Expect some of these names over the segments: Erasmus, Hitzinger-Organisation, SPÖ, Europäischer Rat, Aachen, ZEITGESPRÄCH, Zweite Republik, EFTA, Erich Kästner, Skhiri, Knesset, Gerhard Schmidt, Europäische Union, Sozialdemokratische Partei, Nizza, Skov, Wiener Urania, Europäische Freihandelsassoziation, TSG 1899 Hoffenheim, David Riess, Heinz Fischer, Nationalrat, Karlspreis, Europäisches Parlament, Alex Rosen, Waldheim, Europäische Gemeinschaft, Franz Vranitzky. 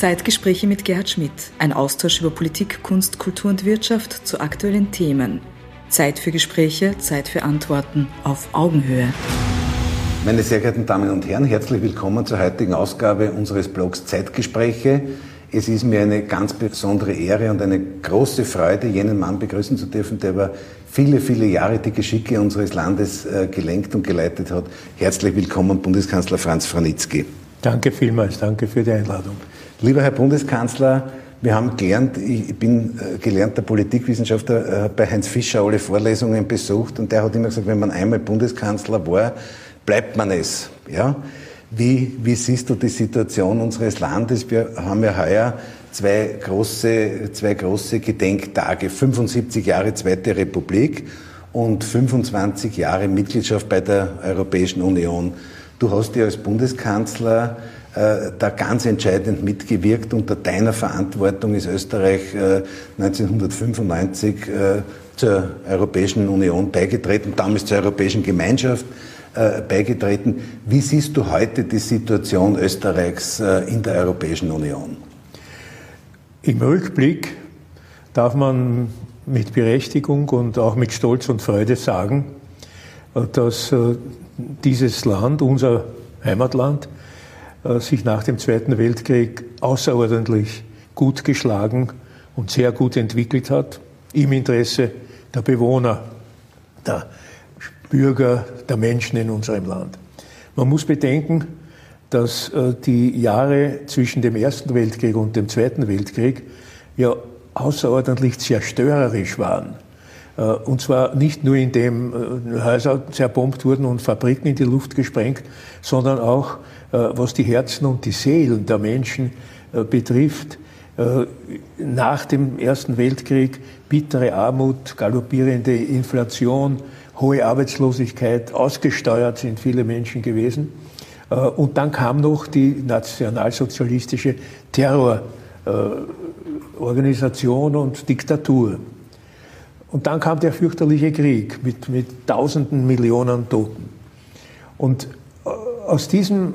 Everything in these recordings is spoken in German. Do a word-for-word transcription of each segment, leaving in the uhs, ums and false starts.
Zeitgespräche mit Gerhard Schmidt, ein Austausch über Politik, Kunst, Kultur und Wirtschaft zu aktuellen Themen. Zeit für Gespräche, Zeit für Antworten auf Augenhöhe. Meine sehr geehrten Damen und Herren, herzlich willkommen zur heutigen Ausgabe unseres Blogs Zeitgespräche. Es ist mir eine ganz besondere Ehre und eine große Freude, jenen Mann begrüßen zu dürfen, der über viele, viele Jahre die Geschicke unseres Landes gelenkt und geleitet hat. Herzlich willkommen, Bundeskanzler Franz Vranitzky. Danke vielmals, danke für die Einladung. Lieber Herr Bundeskanzler, wir haben gelernt, ich bin gelernter Politikwissenschaftler, bei Heinz Fischer alle Vorlesungen besucht und der hat immer gesagt, wenn man einmal Bundeskanzler war, bleibt man es, ja? Wie, wie siehst du die Situation unseres Landes? Wir haben ja heuer zwei große, zwei große Gedenktage. fünfundsiebzig Jahre Zweite Republik und fünfundzwanzig Jahre Mitgliedschaft bei der Europäischen Union. Du hast ja als Bundeskanzler äh, da ganz entscheidend mitgewirkt. Unter deiner Verantwortung ist Österreich äh, neunzehnhundertfünfundneunzig äh, zur Europäischen Union beigetreten, damals zur Europäischen Gemeinschaft beigetreten. Wie siehst du heute die Situation Österreichs in der Europäischen Union? Im Rückblick darf man mit Berechtigung und auch mit Stolz und Freude sagen, dass dieses Land, unser Heimatland, sich nach dem Zweiten Weltkrieg außerordentlich gut geschlagen und sehr gut entwickelt hat, im Interesse der Bewohner, der Bürger, der Menschen in unserem Land. Man muss bedenken, dass die Jahre zwischen dem Ersten Weltkrieg und dem Zweiten Weltkrieg ja außerordentlich zerstörerisch waren. Und zwar nicht nur, indem Häuser zerbombt wurden und Fabriken in die Luft gesprengt, sondern auch, was die Herzen und die Seelen der Menschen betrifft. Nach dem Ersten Weltkrieg bittere Armut, galoppierende Inflation, hohe Arbeitslosigkeit, ausgesteuert sind viele Menschen gewesen. Und dann kam noch die nationalsozialistische Terrororganisation und Diktatur. Und dann kam der fürchterliche Krieg mit, mit Tausenden, Millionen Toten. Und aus diesem,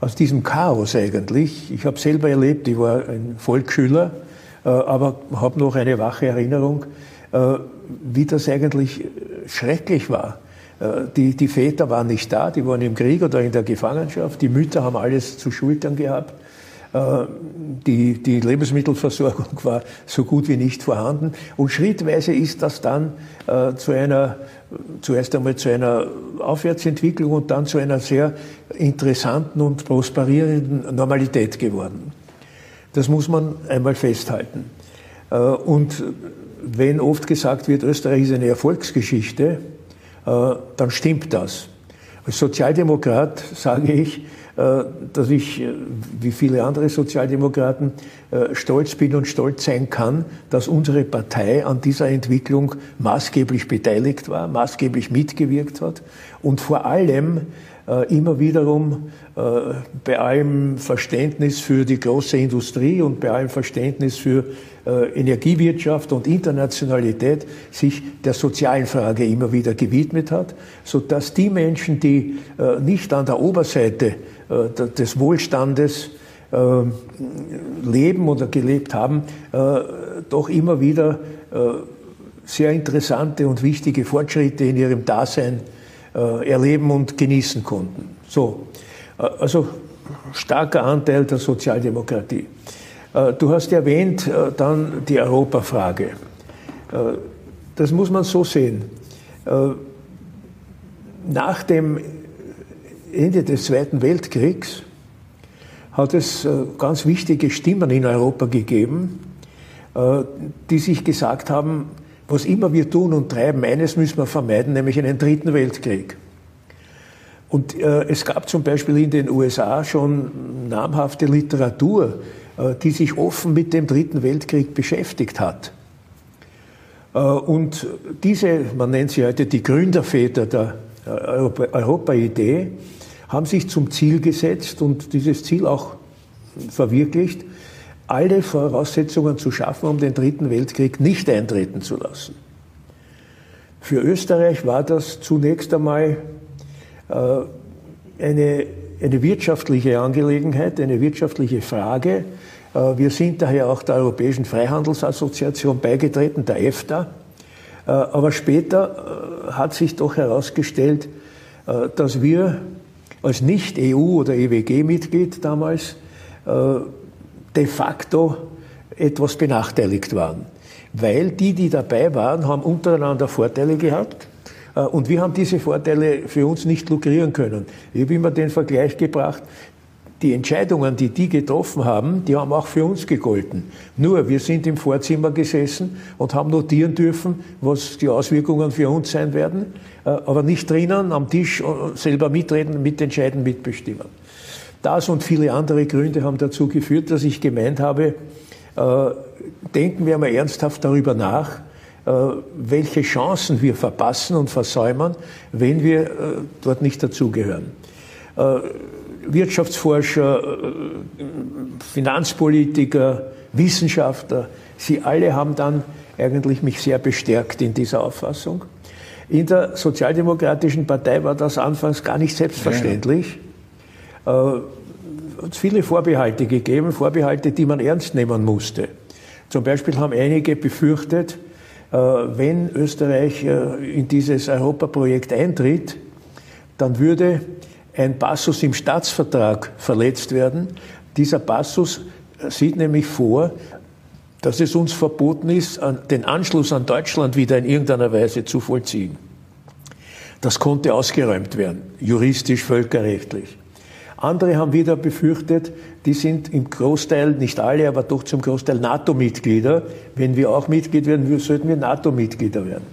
aus diesem Chaos eigentlich, ich habe selber erlebt, ich war ein Volksschüler, aber habe noch eine wache Erinnerung, wie das eigentlich schrecklich war. Die, die Väter waren nicht da, die waren im Krieg oder in der Gefangenschaft, die Mütter haben alles zu schultern gehabt, die, die Lebensmittelversorgung war so gut wie nicht vorhanden und schrittweise ist das dann zu einer, zuerst einmal zu einer Aufwärtsentwicklung und dann zu einer sehr interessanten und prosperierenden Normalität geworden. Das muss man einmal festhalten. Und wenn oft gesagt wird, Österreich ist eine Erfolgsgeschichte, dann stimmt das. Als Sozialdemokrat sage ich, dass ich, wie viele andere Sozialdemokraten, stolz bin und stolz sein kann, dass unsere Partei an dieser Entwicklung maßgeblich beteiligt war, maßgeblich mitgewirkt hat und vor allem immer wiederum bei allem Verständnis für die große Industrie und bei allem Verständnis für Energiewirtschaft und Internationalität sich der sozialen Frage immer wieder gewidmet hat, sodass die Menschen, die nicht an der Oberseite des Wohlstandes leben oder gelebt haben, doch immer wieder sehr interessante und wichtige Fortschritte in ihrem Dasein erleben und genießen konnten. So, also starker Anteil der Sozialdemokratie. Du hast erwähnt dann die Europafrage. Das muss man so sehen. Nach dem Ende des Zweiten Weltkriegs hat es ganz wichtige Stimmen in Europa gegeben, die sich gesagt haben, was immer wir tun und treiben, eines müssen wir vermeiden, nämlich einen dritten Weltkrieg. Und äh, es gab zum Beispiel in den U S A schon namhafte Literatur, äh, die sich offen mit dem dritten Weltkrieg beschäftigt hat. Äh, und diese, man nennt sie heute die Gründerväter der Europa- Europa-Idee, haben sich zum Ziel gesetzt und dieses Ziel auch verwirklicht, alle Voraussetzungen zu schaffen, um den Dritten Weltkrieg nicht eintreten zu lassen. Für Österreich war das zunächst einmal äh, eine eine wirtschaftliche Angelegenheit, eine wirtschaftliche Frage. Wir sind daher auch der Europäischen Freihandelsassoziation beigetreten, der EFTA. Aber später hat sich doch herausgestellt, dass wir als Nicht-E U- oder E W G-Mitglied damals de facto etwas benachteiligt waren. Weil die, die dabei waren, haben untereinander Vorteile gehabt. Und wir haben diese Vorteile für uns nicht lukrieren können. Ich habe immer den Vergleich gebracht, die Entscheidungen, die die getroffen haben, die haben auch für uns gegolten. Nur, wir sind im Vorzimmer gesessen und haben notieren dürfen, was die Auswirkungen für uns sein werden, aber nicht drinnen am Tisch selber mitreden, mitentscheiden, mitbestimmen. Das und viele andere Gründe haben dazu geführt, dass ich gemeint habe, denken wir mal ernsthaft darüber nach, welche Chancen wir verpassen und versäumen, wenn wir dort nicht dazugehören. Wirtschaftsforscher, Finanzpolitiker, Wissenschaftler, sie alle haben dann eigentlich mich sehr bestärkt in dieser Auffassung. In der Sozialdemokratischen Partei war das anfangs gar nicht selbstverständlich. Ja. Es hat viele Vorbehalte gegeben, Vorbehalte, die man ernst nehmen musste. Zum Beispiel haben einige befürchtet, wenn Österreich in dieses Europaprojekt eintritt, dann würde ein Passus im Staatsvertrag verletzt werden. Dieser Passus sieht nämlich vor, dass es uns verboten ist, den Anschluss an Deutschland wieder in irgendeiner Weise zu vollziehen. Das konnte ausgeräumt werden, juristisch, völkerrechtlich. Andere haben wieder befürchtet, die sind im Großteil, nicht alle, aber doch zum Großteil NATO-Mitglieder. Wenn wir auch Mitglied werden, sollten wir NATO-Mitglieder werden.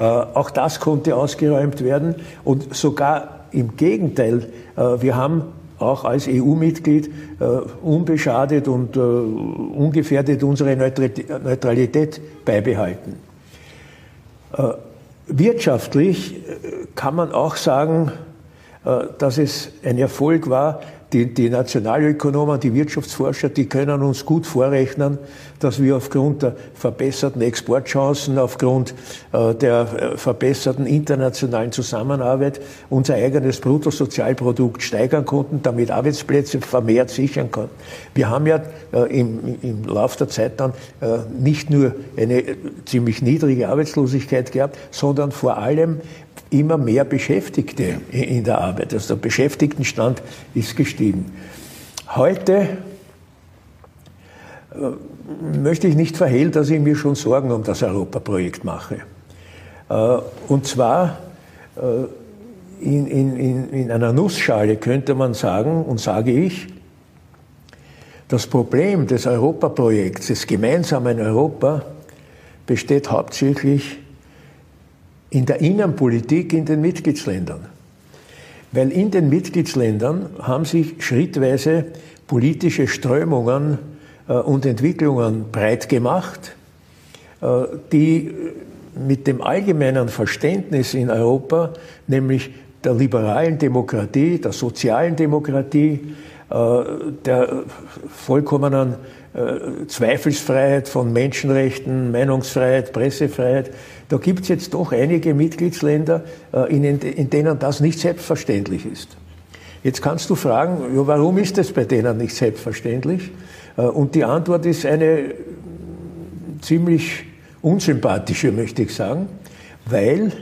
Äh, auch das konnte ausgeräumt werden und sogar im Gegenteil, wir haben auch als E U-Mitglied unbeschadet und ungefährdet unsere Neutralität beibehalten. Wirtschaftlich kann man auch sagen, dass es ein Erfolg war. Die, die Nationalökonomen, die Wirtschaftsforscher, die können uns gut vorrechnen, dass wir aufgrund der verbesserten Exportchancen, aufgrund äh, der verbesserten internationalen Zusammenarbeit unser eigenes Bruttosozialprodukt steigern konnten, damit Arbeitsplätze vermehrt sichern konnten. Wir haben ja äh, im, im Laufe der Zeit dann äh, nicht nur eine ziemlich niedrige Arbeitslosigkeit gehabt, sondern vor allem immer mehr Beschäftigte in der Arbeit. Also der Beschäftigtenstand ist gestiegen. Heute möchte ich nicht verhehlen, dass ich mir schon Sorgen um das Europaprojekt mache. Und zwar in, in, in einer Nussschale könnte man sagen, und sage ich, das Problem des Europaprojekts, des gemeinsamen Europa, besteht hauptsächlich in der Innenpolitik in den Mitgliedsländern. Weil in den Mitgliedsländern haben sich schrittweise politische Strömungen und Entwicklungen breit gemacht, die mit dem allgemeinen Verständnis in Europa, nämlich der liberalen Demokratie, der sozialen Demokratie, der vollkommenen Zweifelsfreiheit von Menschenrechten, Meinungsfreiheit, Pressefreiheit. Da gibt es jetzt doch einige Mitgliedsländer, in denen das nicht selbstverständlich ist. Jetzt kannst du fragen, warum ist das bei denen nicht selbstverständlich? Und die Antwort ist eine ziemlich unsympathische, möchte ich sagen, weil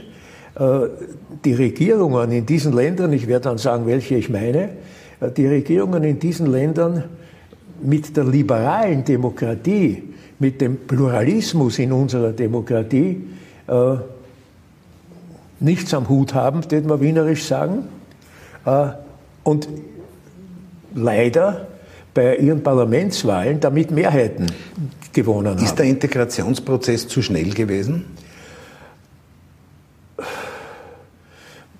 die Regierungen in diesen Ländern, ich werde dann sagen, welche ich meine, die Regierungen in diesen Ländern mit der liberalen Demokratie, mit dem Pluralismus in unserer Demokratie äh, nichts am Hut haben, würde man wienerisch sagen, äh, und leider bei ihren Parlamentswahlen damit Mehrheiten gewonnen haben. Ist der Integrationsprozess zu schnell gewesen?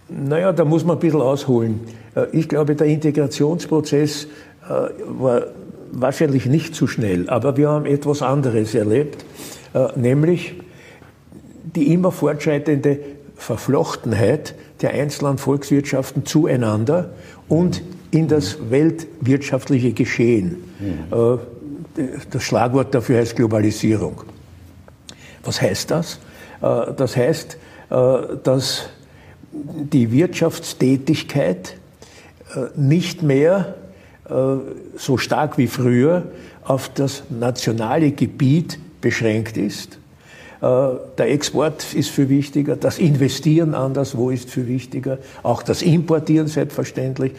Naja, da muss man ein bisschen ausholen. Ich glaube, der Integrationsprozess äh, war wahrscheinlich nicht zu schnell, aber wir haben etwas anderes erlebt, nämlich die immer fortschreitende Verflochtenheit der einzelnen Volkswirtschaften zueinander und in das weltwirtschaftliche Geschehen. Das Schlagwort dafür heißt Globalisierung. Was heißt das? Das heißt, dass die Wirtschaftstätigkeit nicht mehr so stark wie früher auf das nationale Gebiet beschränkt ist. Der Export ist viel wichtiger, das Investieren anderswo ist viel wichtiger, auch das Importieren selbstverständlich,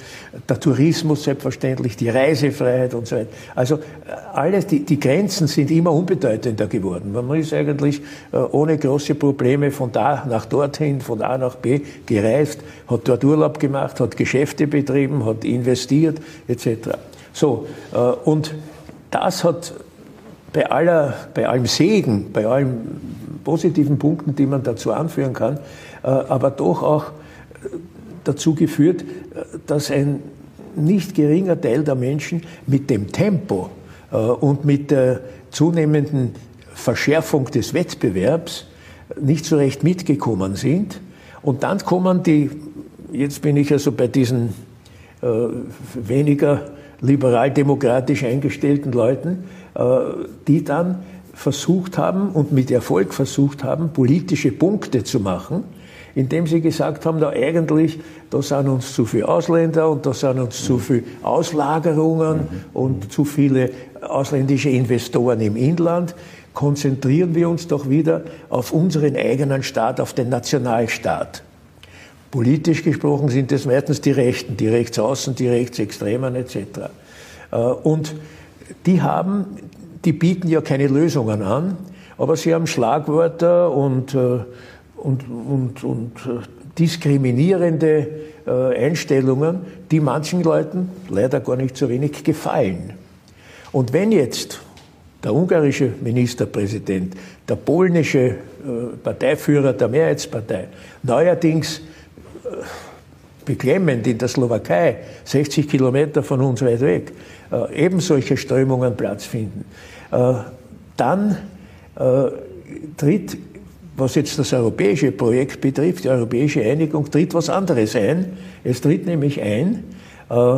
der Tourismus selbstverständlich, die Reisefreiheit und so weiter. Also alles, die, die Grenzen sind immer unbedeutender geworden. Man ist eigentlich ohne große Probleme von da nach dorthin, von A nach B gereist, hat dort Urlaub gemacht, hat Geschäfte betrieben, hat investiert et cetera. So, und das hat... Bei, aller, bei allem Segen, bei allen positiven Punkten, die man dazu anführen kann, aber doch auch dazu geführt, dass ein nicht geringer Teil der Menschen mit dem Tempo und mit der zunehmenden Verschärfung des Wettbewerbs nicht so recht mitgekommen sind. Und dann kommen die, jetzt bin ich also bei diesen weniger liberal-demokratisch eingestellten Leuten, die dann versucht haben und mit Erfolg versucht haben, politische Punkte zu machen, indem sie gesagt haben, da eigentlich, da sind uns zu viele Ausländer und da sind uns zu viele Auslagerungen und zu viele ausländische Investoren im Inland, konzentrieren wir uns doch wieder auf unseren eigenen Staat, auf den Nationalstaat. Politisch gesprochen sind es meistens die Rechten, die Rechtsaußen, die Rechtsextremen et cetera. Und die haben, die bieten ja keine Lösungen an, aber sie haben Schlagwörter und, und, und, und diskriminierende Einstellungen, die manchen Leuten leider gar nicht so wenig gefallen. Und wenn jetzt der ungarische Ministerpräsident, der polnische Parteiführer der Mehrheitspartei, neuerdings beklemmend in der Slowakei, sechzig Kilometer von uns weit weg, äh, eben solche Strömungen Platz finden, äh, dann äh, tritt, was jetzt das europäische Projekt betrifft, die europäische Einigung, tritt was anderes ein. Es tritt nämlich ein, äh,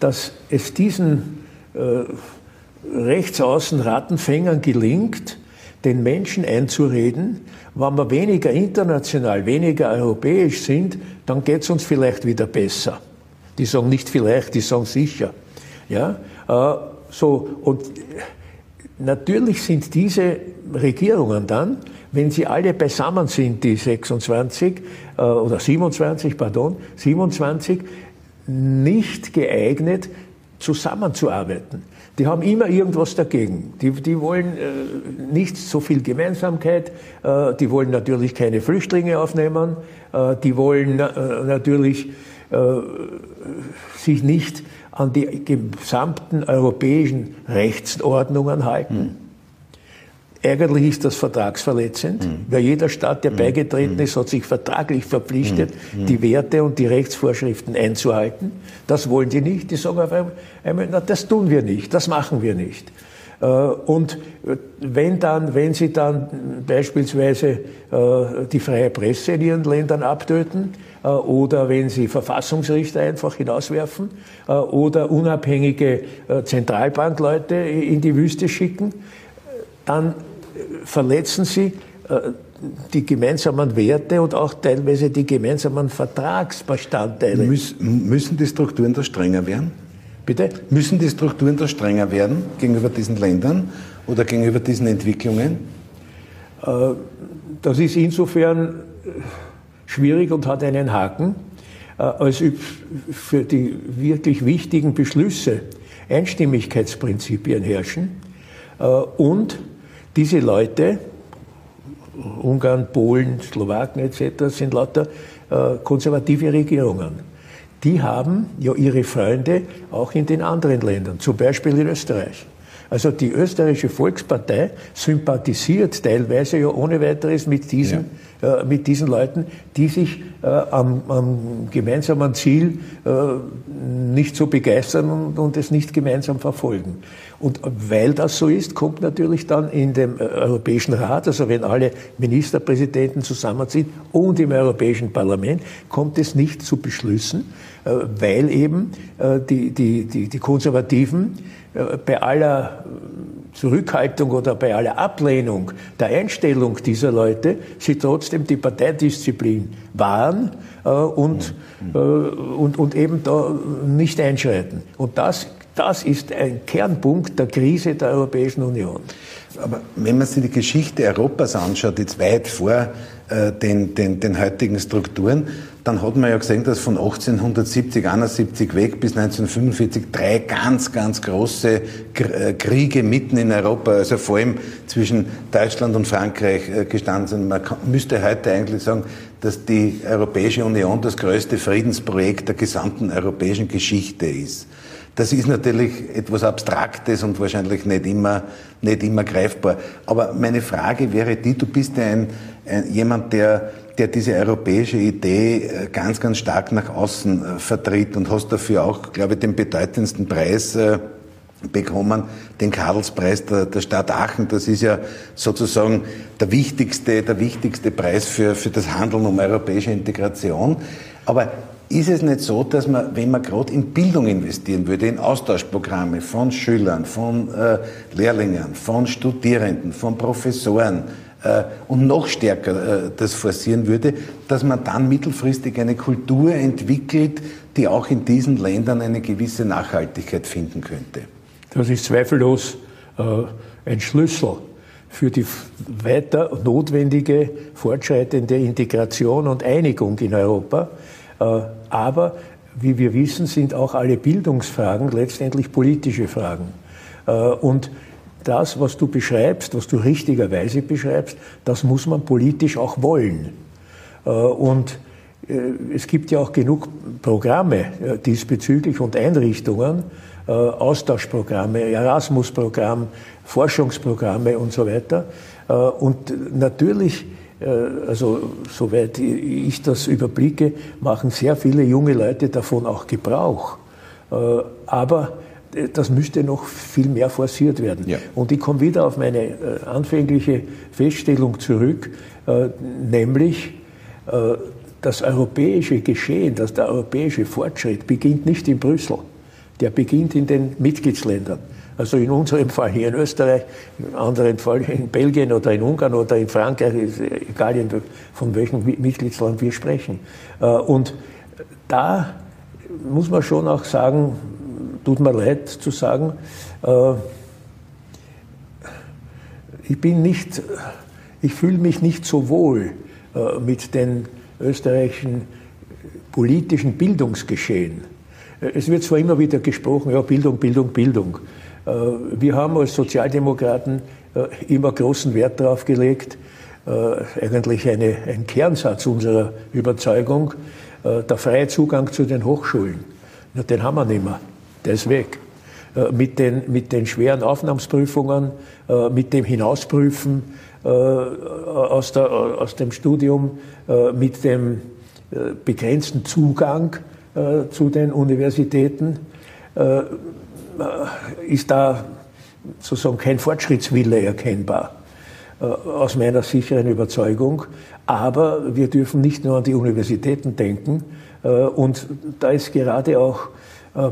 dass es diesen äh, Rechtsaußen-Rattenfängern gelingt, den Menschen einzureden, wenn wir weniger international, weniger europäisch sind, dann geht es uns vielleicht wieder besser. Die sagen nicht vielleicht, die sagen sicher. Ja? Äh, so, und natürlich sind diese Regierungen dann, wenn sie alle beisammen sind, die sechsundzwanzig, äh, oder siebenundzwanzig, pardon, siebenundzwanzig, nicht geeignet, zusammenzuarbeiten. Die haben immer irgendwas dagegen. Die, die wollen äh, nicht so viel Gemeinsamkeit, äh, die wollen natürlich keine Flüchtlinge aufnehmen, äh, die wollen äh, natürlich äh, sich nicht an die gesamten europäischen Rechtsordnungen halten. Hm. Eigentlich ist das vertragsverletzend, hm. weil jeder Staat, der hm. beigetreten hm. ist, hat sich vertraglich verpflichtet, hm. die Werte und die Rechtsvorschriften einzuhalten. Das wollen die nicht. Die sagen auf einmal, na, das tun wir nicht, das machen wir nicht. Und wenn dann, wenn sie dann beispielsweise die freie Presse in ihren Ländern abtöten oder wenn sie Verfassungsrichter einfach hinauswerfen oder unabhängige Zentralbankleute in die Wüste schicken, dann verletzen sie äh, die gemeinsamen Werte und auch teilweise die gemeinsamen Vertragsbestandteile. Müs- müssen die Strukturen da strenger werden? Bitte? Müssen die Strukturen da strenger werden gegenüber diesen Ländern oder gegenüber diesen Entwicklungen? Äh, das ist insofern schwierig und hat einen Haken, äh, als für die wirklich wichtigen Beschlüsse Einstimmigkeitsprinzipien herrschen äh, und diese Leute, Ungarn, Polen, Slowaken et cetera, sind lauter äh, konservative Regierungen. Die haben ja ihre Freunde auch in den anderen Ländern, zum Beispiel in Österreich. Also die österreichische Volkspartei sympathisiert teilweise ja ohne weiteres mit diesen, ja. äh, mit diesen Leuten, die sich äh, am, am gemeinsamen Ziel äh, nicht so begeistern und, und es nicht gemeinsam verfolgen. Und weil das so ist, kommt natürlich dann in dem Europäischen Rat, also wenn alle Ministerpräsidenten zusammen sind und im Europäischen Parlament, kommt es nicht zu Beschlüssen, äh, weil eben äh, die, die, die, die Konservativen bei aller Zurückhaltung oder bei aller Ablehnung der Einstellung dieser Leute, sie trotzdem die Parteidisziplin wahren äh, und, äh, und, und eben da nicht einschreiten. Und das, das ist ein Kernpunkt der Krise der Europäischen Union. Aber wenn man sich die Geschichte Europas anschaut, jetzt weit vor äh, den, den, den heutigen Strukturen, dann hat man ja gesehen, dass von achtzehnhundertsiebzig, einundsiebzig weg bis neunzehnhundertfünfundvierzig drei ganz, ganz große Kriege mitten in Europa, also vor allem zwischen Deutschland und Frankreich gestanden sind. Man müsste heute eigentlich sagen, dass die Europäische Union das größte Friedensprojekt der gesamten europäischen Geschichte ist. Das ist natürlich etwas Abstraktes und wahrscheinlich nicht immer, nicht immer greifbar. Aber meine Frage wäre die, du bist ja ein, ein, jemand, der der diese europäische Idee ganz, ganz stark nach außen vertritt und hast dafür auch, glaube ich, den bedeutendsten Preis bekommen, den Karlspreis der, der Stadt Aachen. Das ist ja sozusagen der wichtigste, der wichtigste Preis für, für das Handeln um europäische Integration. Aber ist es nicht so, dass man, wenn man gerade in Bildung investieren würde, in Austauschprogramme von Schülern, von äh, Lehrlingen, von Studierenden, von Professoren, und noch stärker das forcieren würde, dass man dann mittelfristig eine Kultur entwickelt, die auch in diesen Ländern eine gewisse Nachhaltigkeit finden könnte? Das ist zweifellos ein Schlüssel für die weiter notwendige, fortschreitende Integration und Einigung in Europa. Aber, wie wir wissen, sind auch alle Bildungsfragen letztendlich politische Fragen. Und das, was du beschreibst, was du richtigerweise beschreibst, das muss man politisch auch wollen. Und es gibt ja auch genug Programme diesbezüglich und Einrichtungen, Austauschprogramme, Erasmus-Programm, Forschungsprogramme und so weiter. Und natürlich, also soweit ich das überblicke, machen sehr viele junge Leute davon auch Gebrauch. Aber das müsste noch viel mehr forciert werden. Ja. Und ich komme wieder auf meine äh, anfängliche Feststellung zurück, äh, nämlich äh, das europäische Geschehen, das, der europäische Fortschritt beginnt nicht in Brüssel, der beginnt in den Mitgliedsländern. Also in unserem Fall hier in Österreich, im anderen Fall in Belgien oder in Ungarn oder in Frankreich, egal von welchem Mitgliedsland wir sprechen. Äh, und da muss man schon auch sagen, tut mir leid zu sagen, äh, ich bin nicht, ich fühle mich nicht so wohl äh, mit den österreichischen politischen Bildungsgeschehen. Es wird zwar immer wieder gesprochen, ja, Bildung, Bildung, Bildung. Äh, wir haben als Sozialdemokraten äh, immer großen Wert darauf gelegt, äh, eigentlich eine, ein Kernsatz unserer Überzeugung, äh, der freie Zugang zu den Hochschulen. Ja, den haben wir nicht mehr. Der ist weg. Mit den, mit den schweren Aufnahmeprüfungen, mit dem Hinausprüfen aus, der, aus dem Studium, mit dem begrenzten Zugang zu den Universitäten ist da sozusagen kein Fortschrittswille erkennbar, aus meiner sicheren Überzeugung. Aber wir dürfen nicht nur an die Universitäten denken. Und da ist gerade auch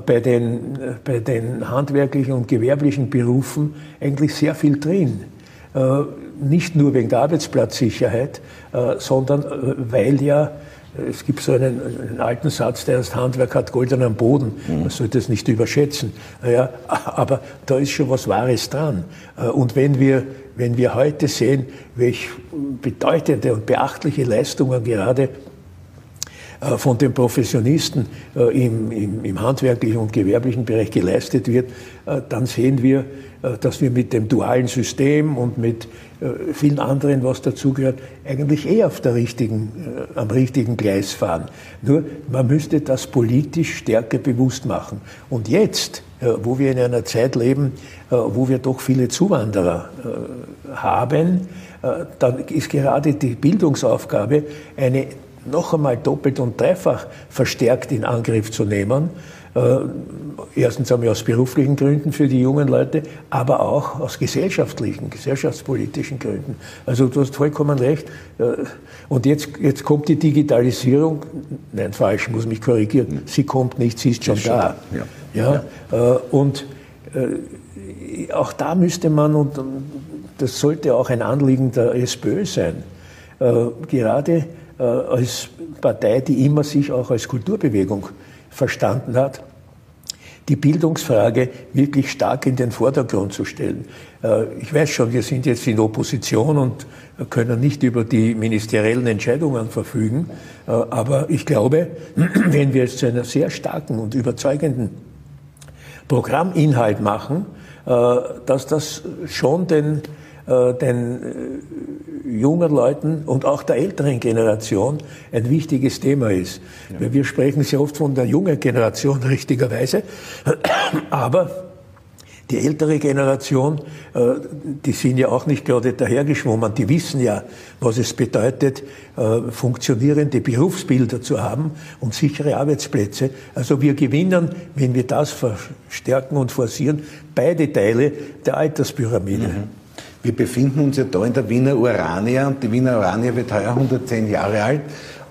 Bei den, bei den handwerklichen und gewerblichen Berufen eigentlich sehr viel drin. Nicht nur wegen der Arbeitsplatzsicherheit, sondern weil ja, es gibt so einen, einen alten Satz, der heißt, Handwerk hat Gold am Boden. Man sollte es nicht überschätzen. Ja, aber da ist schon was Wahres dran. Und wenn wir, wenn wir heute sehen, welche bedeutende und beachtliche Leistungen gerade von den Professionisten im, im, im handwerklichen und gewerblichen Bereich geleistet wird, dann sehen wir, dass wir mit dem dualen System und mit vielen anderen, was dazugehört, eigentlich eher auf der richtigen, am richtigen Gleis fahren. Nur, man müsste das politisch stärker bewusst machen. Und jetzt, wo wir in einer Zeit leben, wo wir doch viele Zuwanderer haben, dann ist gerade die Bildungsaufgabe eine noch einmal doppelt und dreifach verstärkt in Angriff zu nehmen. Erstens einmal aus beruflichen Gründen für die jungen Leute, aber auch aus gesellschaftlichen, gesellschaftspolitischen Gründen. Also du hast vollkommen recht. Und jetzt, jetzt kommt die Digitalisierung. Nein, falsch, muss mich korrigieren. Sie kommt nicht, sie ist schon da. Ja. Ja. Und Äh, auch da müsste man, und das sollte auch ein Anliegen der SPÖ sein, äh, gerade äh, als Partei, die immer sich auch als Kulturbewegung verstanden hat, die Bildungsfrage wirklich stark in den Vordergrund zu stellen. Ich weiß schon, wir sind jetzt in Opposition und können nicht über die ministeriellen Entscheidungen verfügen, aber ich glaube, wenn wir es zu einem sehr starken und überzeugenden Programminhalt machen, dass das schon den, den jungen Leuten und auch der älteren Generation ein wichtiges Thema ist. Ja. Wir sprechen sehr oft von der jungen Generation richtigerweise, aber die ältere Generation, die sind ja auch nicht gerade dahergeschwommen, die wissen ja, was es bedeutet, funktionierende Berufsbilder zu haben und sichere Arbeitsplätze. Also wir gewinnen, wenn wir das verstärken und forcieren, beide Teile der Alterspyramide. Mhm. Wir befinden uns ja da in der Wiener Urania, und die Wiener Urania wird heuer hundertzehn Jahre alt.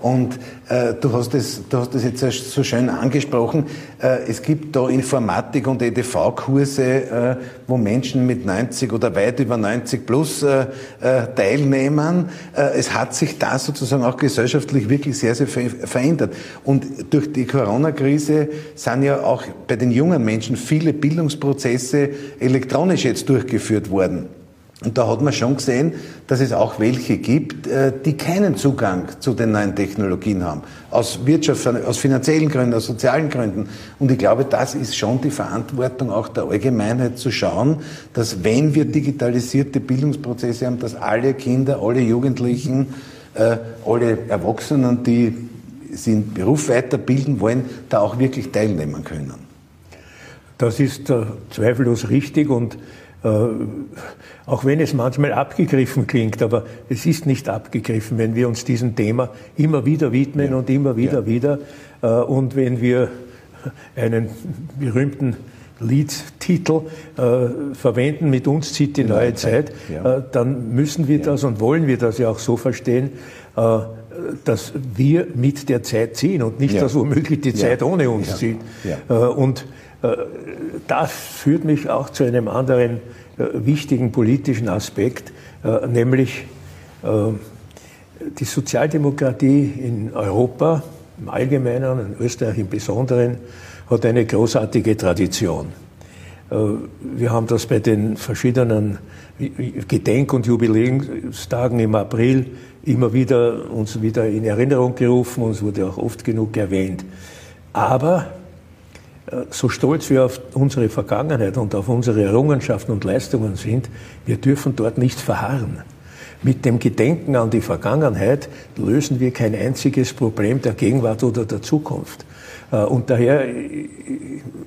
Und äh, du hast es, du hast es jetzt so schön angesprochen, äh, es gibt da Informatik- und E D V-Kurse, äh, wo Menschen mit neunzig oder weit über neunzig plus äh, äh, teilnehmen. Äh, es hat sich da sozusagen auch gesellschaftlich wirklich sehr, sehr verändert. Und durch die Corona-Krise sind ja auch bei den jungen Menschen viele Bildungsprozesse elektronisch jetzt durchgeführt worden. Und da hat man schon gesehen, dass es auch welche gibt, die keinen Zugang zu den neuen Technologien haben. Aus Wirtschaft, aus finanziellen Gründen, aus sozialen Gründen. Und ich glaube, das ist schon die Verantwortung auch der Allgemeinheit zu schauen, dass wenn wir digitalisierte Bildungsprozesse haben, dass alle Kinder, alle Jugendlichen, alle Erwachsenen, die sich im Beruf weiterbilden wollen, da auch wirklich teilnehmen können. Das ist zweifellos richtig und Äh, auch wenn es manchmal abgegriffen klingt, aber es ist nicht abgegriffen, wenn wir uns diesem Thema immer wieder widmen, ja, und immer wieder, ja, wieder. Äh, und wenn wir einen berühmten Liedtitel äh, verwenden, mit uns zieht die, die neue Zeit, Zeit. Ja. Äh, dann müssen wir, ja, das und wollen wir das ja auch so verstehen, äh, dass wir mit der Zeit ziehen und nicht, ja, dass womöglich die, ja, Zeit ohne uns, ja, zieht. Ja. Äh, und das führt mich auch zu einem anderen äh, wichtigen politischen Aspekt, äh, nämlich äh, die Sozialdemokratie in Europa im Allgemeinen, in Österreich im Besonderen, hat eine großartige Tradition. Äh, wir haben das bei den verschiedenen Gedenk- und Jubiläumstagen im April immer wieder uns wieder in Erinnerung gerufen, und es wurde auch oft genug erwähnt. Aber so stolz wir auf unsere Vergangenheit und auf unsere Errungenschaften und Leistungen sind, wir dürfen dort nicht verharren. Mit dem Gedenken an die Vergangenheit lösen wir kein einziges Problem der Gegenwart oder der Zukunft. Und daher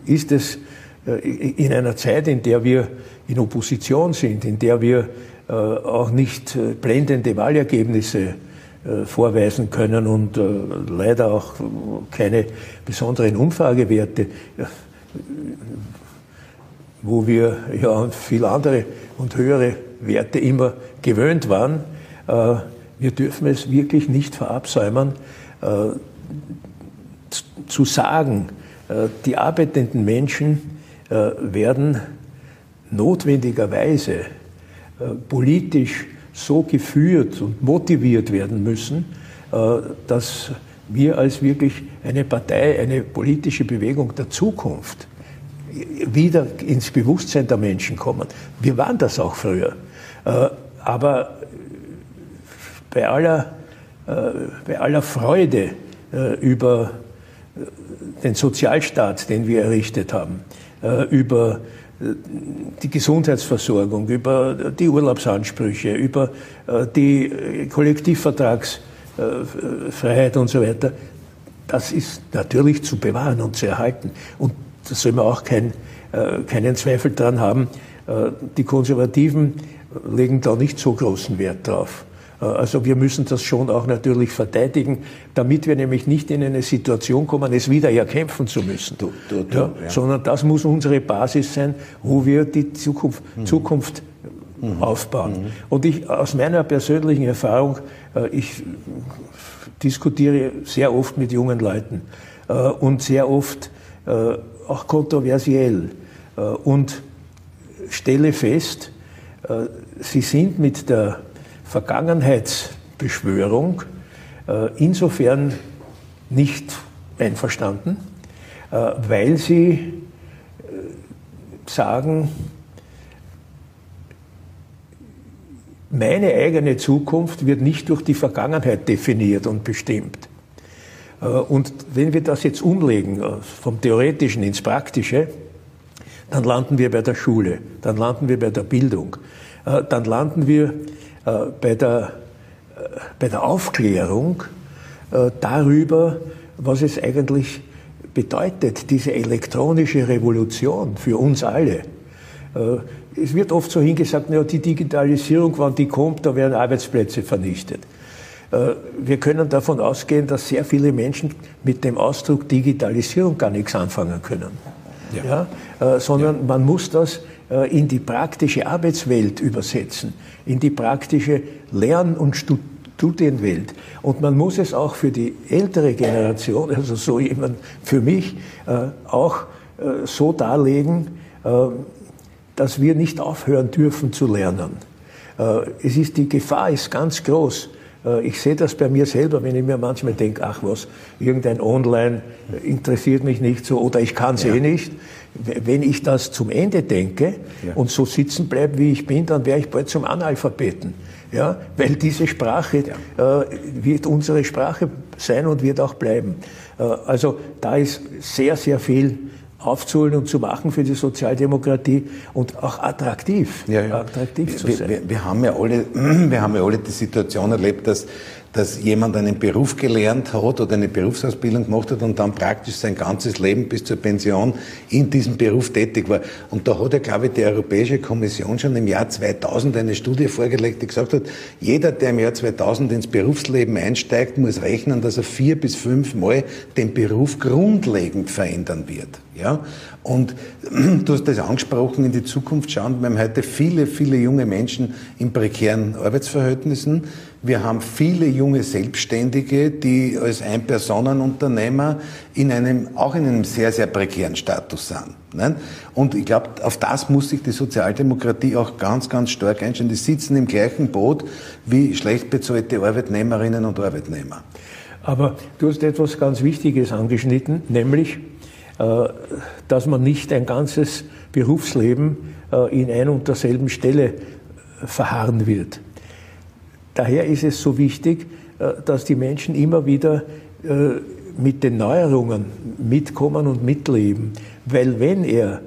ist es in einer Zeit, in der wir in Opposition sind, in der wir auch nicht blendende Wahlergebnisse vorweisen können und äh, leider auch keine besonderen Umfragewerte, wo wir ja an viele andere und höhere Werte immer gewöhnt waren. Äh, wir dürfen es wirklich nicht verabsäumen, äh, zu sagen, äh, die arbeitenden Menschen äh, werden notwendigerweise äh, politisch so geführt und motiviert werden müssen, dass wir als wirklich eine Partei, eine politische Bewegung der Zukunft wieder ins Bewusstsein der Menschen kommen. Wir waren das auch früher. Aber bei aller, bei aller Freude über den Sozialstaat, den wir errichtet haben, über die Gesundheitsversorgung, über die Urlaubsansprüche, über die Kollektivvertragsfreiheit und so weiter, das ist natürlich zu bewahren und zu erhalten. Und da soll man auch kein, keinen Zweifel dran haben. Die Konservativen legen da nicht so großen Wert drauf. Also wir müssen das schon auch natürlich verteidigen, damit wir nämlich nicht in eine Situation kommen, es wieder erkämpfen zu müssen. Du, du, du, ja, ja. Sondern das muss unsere Basis sein, wo wir die Zukunft, mhm. Zukunft mhm. aufbauen. Mhm. Und ich aus meiner persönlichen Erfahrung, ich diskutiere sehr oft mit jungen Leuten und sehr oft auch kontroversiell. und stelle fest, sie sind mit der Vergangenheitsbeschwörung insofern nicht einverstanden, weil sie sagen, meine eigene Zukunft wird nicht durch die Vergangenheit definiert und bestimmt. Und wenn wir das jetzt umlegen, vom Theoretischen ins Praktische, dann landen wir bei der Schule, dann landen wir bei der Bildung, dann landen wir bei der, bei der Aufklärung darüber, was es eigentlich bedeutet, diese elektronische Revolution für uns alle. Es wird oft so hingesagt, na, die Digitalisierung, wann die kommt, da werden Arbeitsplätze vernichtet. Wir können davon ausgehen, dass sehr viele Menschen mit dem Ausdruck Digitalisierung gar nichts anfangen können. Ja. Ja? Sondern ja. Man muss das in die praktische Arbeitswelt übersetzen, in die praktische Lern- und Studienwelt. Und man muss es auch für die ältere Generation, also so jemand für mich, auch so darlegen, dass wir nicht aufhören dürfen zu lernen. Es ist, die Gefahr ist ganz groß. Ich sehe das bei mir selber, wenn ich mir manchmal denke, ach was, irgendein Online interessiert mich nicht so oder ich kann es ja. eh nicht. Wenn ich das zum Ende denke ja. und so sitzen bleibe, wie ich bin, dann wäre ich bald zum Analphabeten. Ja? Weil diese Sprache ja. äh, wird unsere Sprache sein und wird auch bleiben. Äh, also da ist sehr, sehr viel aufzuholen und zu machen für die Sozialdemokratie und auch attraktiv, ja, ja. attraktiv zu sein. Wir, wir, wir, haben ja alle, wir haben ja alle die Situation erlebt, dass, dass jemand einen Beruf gelernt hat oder eine Berufsausbildung gemacht hat und dann praktisch sein ganzes Leben bis zur Pension in diesem Beruf tätig war. Und da hat ja, glaube ich, die Europäische Kommission schon im Jahr zweitausend eine Studie vorgelegt, die gesagt hat, jeder, der im Jahr zweitausend ins Berufsleben einsteigt, muss rechnen, dass er vier bis fünf Mal den Beruf grundlegend verändern wird. Ja, und du hast das angesprochen, in die Zukunft schauen. Wir haben heute viele, viele junge Menschen in prekären Arbeitsverhältnissen. Wir haben viele junge Selbstständige, die als Ein-Personen-Unternehmer in einem, auch in einem sehr, sehr prekären Status sind. Nein? Und ich glaube, auf das muss sich die Sozialdemokratie auch ganz, ganz stark einstellen. Die sitzen im gleichen Boot wie schlecht bezahlte Arbeitnehmerinnen und Arbeitnehmer. Aber du hast etwas ganz Wichtiges angeschnitten, nämlich dass man nicht ein ganzes Berufsleben in ein und derselben Stelle verharren wird. Daher ist es so wichtig, dass die Menschen immer wieder mit den Neuerungen mitkommen und mitleben. Weil wenn er,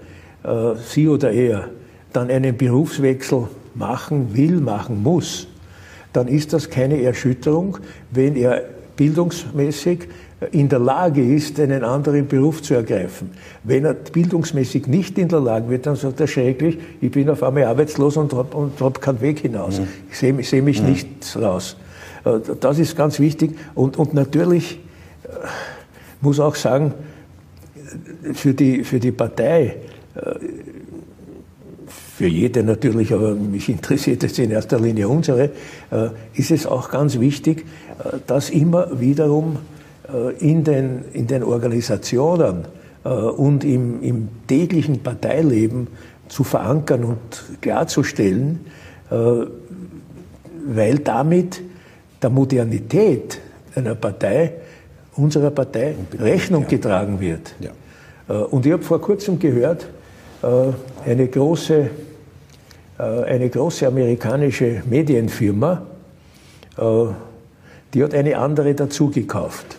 sie oder er, dann einen Berufswechsel machen will, machen muss, dann ist das keine Erschütterung, wenn er bildungsmäßig in der Lage ist, einen anderen Beruf zu ergreifen. Wenn er bildungsmäßig nicht in der Lage wird, dann sagt er schrecklich, ich bin auf einmal arbeitslos und habe und hab keinen Weg hinaus. Mhm. Ich sehe seh mich mhm. nicht raus. Das ist ganz wichtig. Und, und natürlich muss auch sagen, für die, für die Partei, für jede natürlich, aber mich interessiert jetzt in erster Linie unsere, ist es auch ganz wichtig, dass immer wiederum in den, in den Organisationen äh, und im, im täglichen Parteileben zu verankern und klarzustellen, äh, weil damit der Modernität einer Partei, unserer Partei, Rechnung ja. getragen wird. Ja. Äh, und ich habe vor kurzem gehört, äh, eine große, äh, eine große amerikanische Medienfirma, äh, die hat eine andere dazugekauft.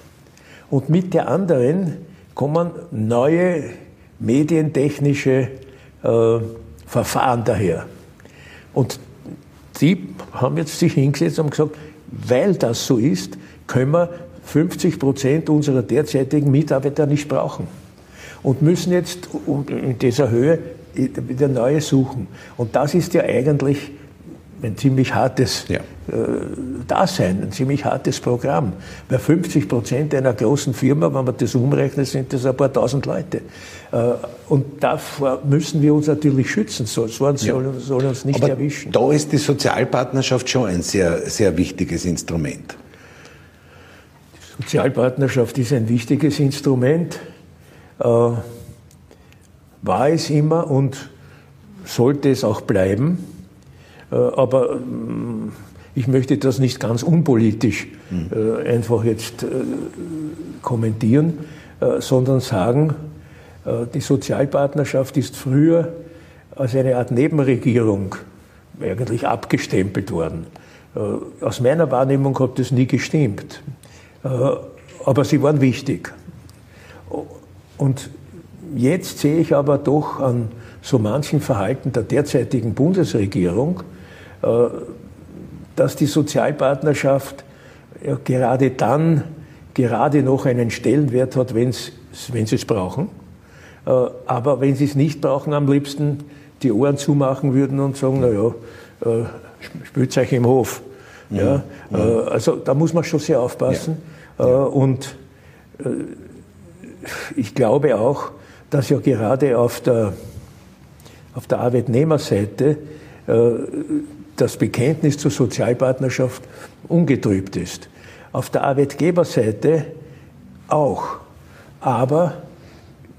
Und mit der anderen kommen neue medientechnische äh, Verfahren daher. Und die haben jetzt sich hingesetzt und gesagt, weil das so ist, können wir fünfzig Prozent unserer derzeitigen Mitarbeiter nicht brauchen. Und müssen jetzt in dieser Höhe wieder neue suchen. Und das ist ja eigentlich ein ziemlich hartes ja. äh, Dasein, ein ziemlich hartes Programm. Bei fünfzig Prozent einer großen Firma, wenn man das umrechnet, sind das ein paar tausend Leute. Äh, und davor müssen wir uns natürlich schützen, so, so ja. soll, soll uns nicht aber erwischen. Da ist die Sozialpartnerschaft schon ein sehr, sehr wichtiges Instrument. Die Sozialpartnerschaft ist ein wichtiges Instrument. Äh, war es immer und sollte es auch bleiben. Aber ich möchte das nicht ganz unpolitisch einfach jetzt kommentieren, sondern sagen, die Sozialpartnerschaft ist früher als eine Art Nebenregierung eigentlich abgestempelt worden. Aus meiner Wahrnehmung hat das nie gestimmt. Aber sie waren wichtig. Und jetzt sehe ich aber doch an so manchem Verhalten der derzeitigen Bundesregierung, dass die Sozialpartnerschaft gerade dann, gerade noch einen Stellenwert hat, wenn sie es brauchen. Aber wenn sie es nicht brauchen, am liebsten die Ohren zumachen würden und sagen, naja, spielt euch im Hof. Ja, ja. Also da muss man schon sehr aufpassen. Ja. Ja. Und ich glaube auch, dass ja gerade auf der, auf der Arbeitnehmerseite das Bekenntnis zur Sozialpartnerschaft ungetrübt ist. Auf der Arbeitgeberseite auch, aber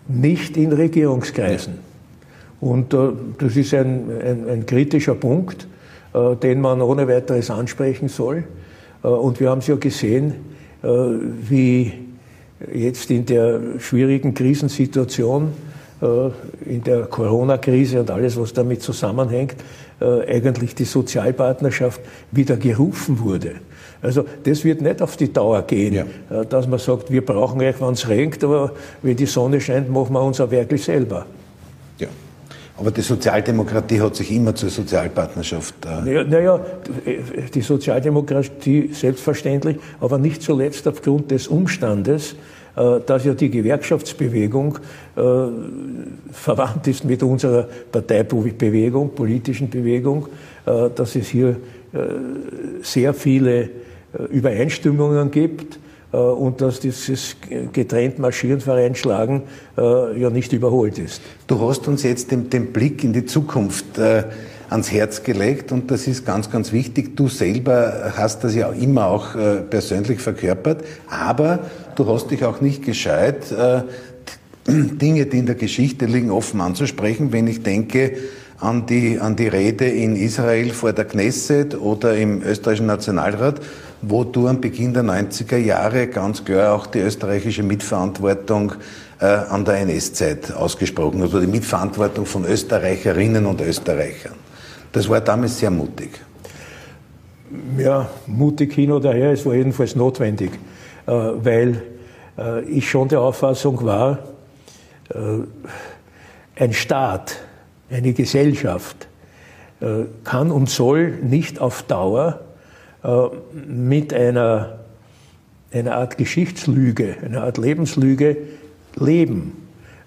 nicht in Regierungskreisen. Ja. Und äh, das ist ein, ein, ein kritischer Punkt, äh, den man ohne weiteres ansprechen soll. Äh, und wir haben es ja gesehen, äh, wie jetzt in der schwierigen Krisensituation, äh, in der Corona-Krise und alles, was damit zusammenhängt, äh, eigentlich die Sozialpartnerschaft wieder gerufen wurde. Also das wird nicht auf die Dauer gehen, ja. Dass man sagt, wir brauchen euch, wenn es regnet, aber wenn die Sonne scheint, machen wir unser Werkel selber. Ja, aber die Sozialdemokratie hat sich immer zur Sozialpartnerschaft... Äh naja, die Sozialdemokratie selbstverständlich, aber nicht zuletzt aufgrund des Umstandes, dass ja die Gewerkschaftsbewegung äh, verwandt ist mit unserer Parteibewegung, politischen Bewegung, äh, dass es hier äh, sehr viele äh, Übereinstimmungen gibt äh, und dass dieses getrennt Marschieren, Vereinschlagen äh, ja nicht überholt ist. Du hast uns jetzt den, den Blick in die Zukunft äh, ans Herz gelegt und das ist ganz, ganz wichtig. Du selber hast das ja immer auch äh, persönlich verkörpert, aber du hast dich auch nicht gescheit, äh, Dinge, die in der Geschichte liegen, offen anzusprechen. Wenn ich denke an die, an die Rede in Israel vor der Knesset oder im österreichischen Nationalrat, wo du am Beginn der neunziger Jahre ganz klar auch die österreichische Mitverantwortung äh, an der N S-Zeit ausgesprochen hast, also die Mitverantwortung von Österreicherinnen und Österreichern. Das war damals sehr mutig. Ja, mutig hin oder her, es war jedenfalls notwendig. Weil ich schon der Auffassung war, ein Staat, eine Gesellschaft kann und soll nicht auf Dauer mit einer, einer Art Geschichtslüge, einer Art Lebenslüge leben.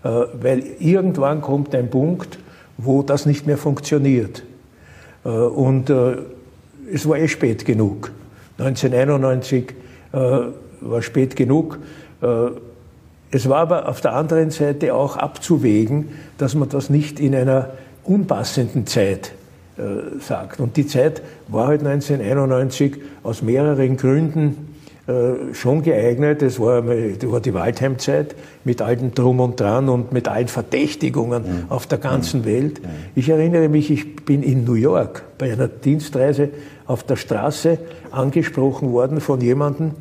Weil irgendwann kommt ein Punkt, wo das nicht mehr funktioniert. Und es war eh spät genug. neunzehnhunderteinundneunzig war spät genug. Es war aber auf der anderen Seite auch abzuwägen, dass man das nicht in einer unpassenden Zeit sagt. Und die Zeit war halt neunzehnhunderteinundneunzig aus mehreren Gründen schon geeignet. Es war die Waldheim-Zeit mit all dem Drum und Dran und mit allen Verdächtigungen mhm. auf der ganzen Welt. Ich erinnere mich, ich bin in New York bei einer Dienstreise auf der Straße angesprochen worden von jemandem,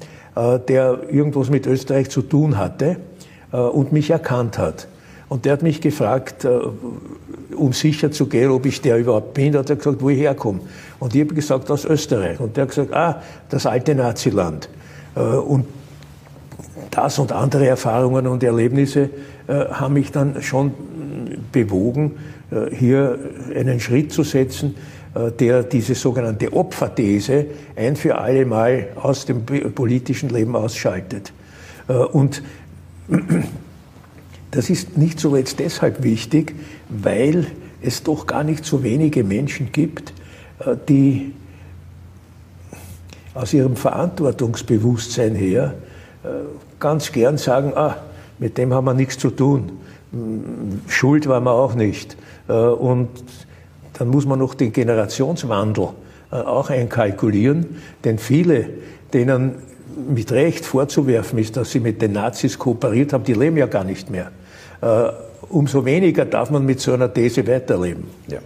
der irgendwas mit Österreich zu tun hatte und mich erkannt hat. Und der hat mich gefragt, um sicher zu gehen, ob ich der überhaupt bin, hat er gesagt, wo ich herkomme. Und ich habe gesagt, aus Österreich. Und der hat gesagt, ah, das alte Naziland. Und das und andere Erfahrungen und Erlebnisse haben mich dann schon bewogen, hier einen Schritt zu setzen, der diese sogenannte Opferthese ein für alle Mal aus dem politischen Leben ausschaltet. Und das ist nicht zuletzt deshalb wichtig, weil es doch gar nicht so wenige Menschen gibt, die aus ihrem Verantwortungsbewusstsein her ganz gern sagen, ah, mit dem haben wir nichts zu tun, schuld waren wir auch nicht. Und dann muss man noch den Generationswandel auch einkalkulieren, denn viele, denen mit Recht vorzuwerfen ist, dass sie mit den Nazis kooperiert haben, die leben ja gar nicht mehr. umso weniger darf man mit so einer These weiterleben. Ja.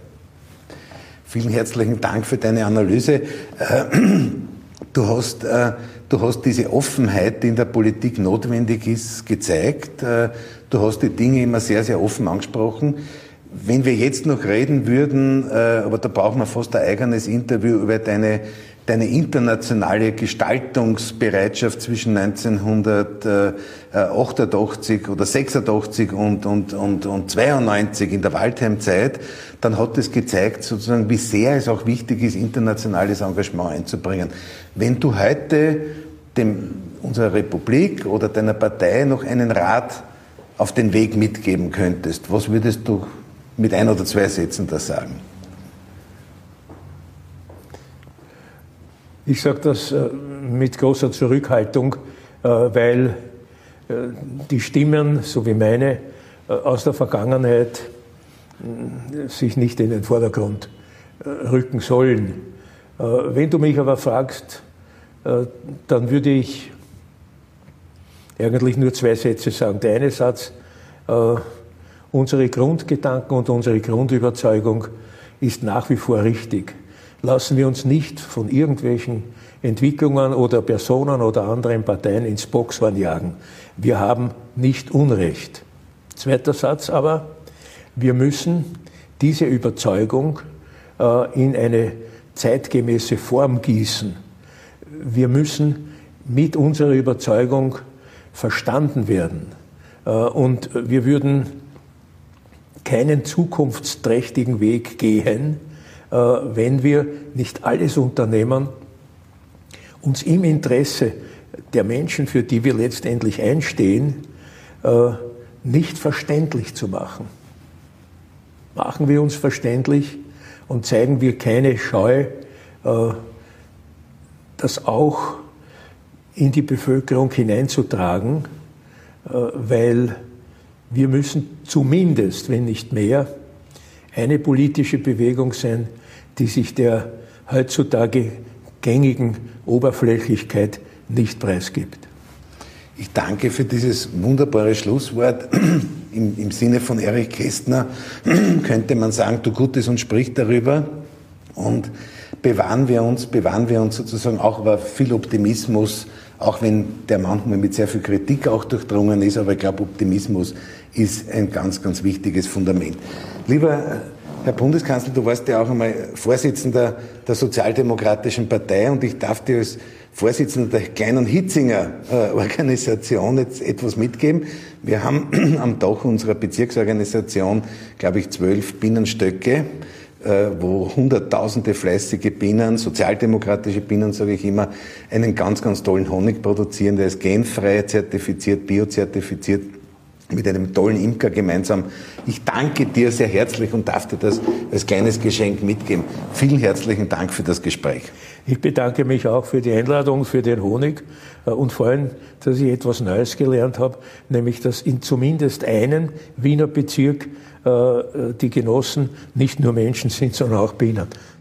Vielen herzlichen Dank für deine Analyse. Du hast, du hast diese Offenheit, die in der Politik notwendig ist, gezeigt. Du hast die Dinge immer sehr, sehr offen angesprochen. Wenn wir jetzt noch reden würden, aber da brauchen wir fast ein eigenes Interview über deine, deine internationale Gestaltungsbereitschaft zwischen neunzehnhundertachtundachtzig oder sechsundachtzig und, und, und, und zweiundneunzig in der Waldheim-Zeit, dann hat es gezeigt, sozusagen, wie sehr es auch wichtig ist, internationales Engagement einzubringen. Wenn du heute dem, unserer Republik oder deiner Partei noch einen Rat auf den Weg mitgeben könntest, was würdest du mit ein oder zwei Sätzen das sagen? Ich sage das mit großer Zurückhaltung, weil die Stimmen, so wie meine, aus der Vergangenheit sich nicht in den Vordergrund rücken sollen. Wenn du mich aber fragst, dann würde ich eigentlich nur zwei Sätze sagen. Der eine Satz: Unsere Grundgedanken und unsere Grundüberzeugung ist nach wie vor richtig. Lassen wir uns nicht von irgendwelchen Entwicklungen oder Personen oder anderen Parteien ins Boxhorn jagen. Wir haben nicht Unrecht. Zweiter Satz aber: Wir müssen diese Überzeugung äh, in eine zeitgemäße Form gießen. Wir müssen mit unserer Überzeugung verstanden werden. Äh, und wir würden keinen zukunftsträchtigen Weg gehen, wenn wir nicht alles unternehmen, uns im Interesse der Menschen, für die wir letztendlich einstehen, nicht verständlich zu machen. Machen wir uns verständlich und zeigen wir keine Scheu, das auch in die Bevölkerung hineinzutragen, weil wir müssen zumindest, wenn nicht mehr, eine politische Bewegung sein, die sich der heutzutage gängigen Oberflächlichkeit nicht preisgibt. Ich danke für dieses wunderbare Schlusswort. Im, im Sinne von Erich Kästner könnte man sagen, tu Gutes und sprich darüber. Und bewahren wir uns, bewahren wir uns sozusagen auch über viel Optimismus, auch wenn der manchmal mit sehr viel Kritik auch durchdrungen ist, aber ich glaube, Optimismus ist ein ganz, ganz wichtiges Fundament. Lieber Herr Bundeskanzler, du warst ja auch einmal Vorsitzender der Sozialdemokratischen Partei und ich darf dir als Vorsitzender der kleinen Hitzinger-Organisation jetzt etwas mitgeben. Wir haben am Dach unserer Bezirksorganisation, glaube ich, zwölf Bienenstöcke, wo hunderttausende fleißige Bienen, sozialdemokratische Bienen, sage ich immer, einen ganz, ganz tollen Honig produzieren, der ist genfrei zertifiziert, biozertifiziert, mit einem tollen Imker gemeinsam. Ich danke dir sehr herzlich und darf dir das als kleines Geschenk mitgeben. Vielen herzlichen Dank für das Gespräch. Ich bedanke mich auch für die Einladung, für den Honig und vor allem, dass ich etwas Neues gelernt habe, nämlich, dass in zumindest einem Wiener Bezirk die Genossen nicht nur Menschen sind, sondern auch Bienen.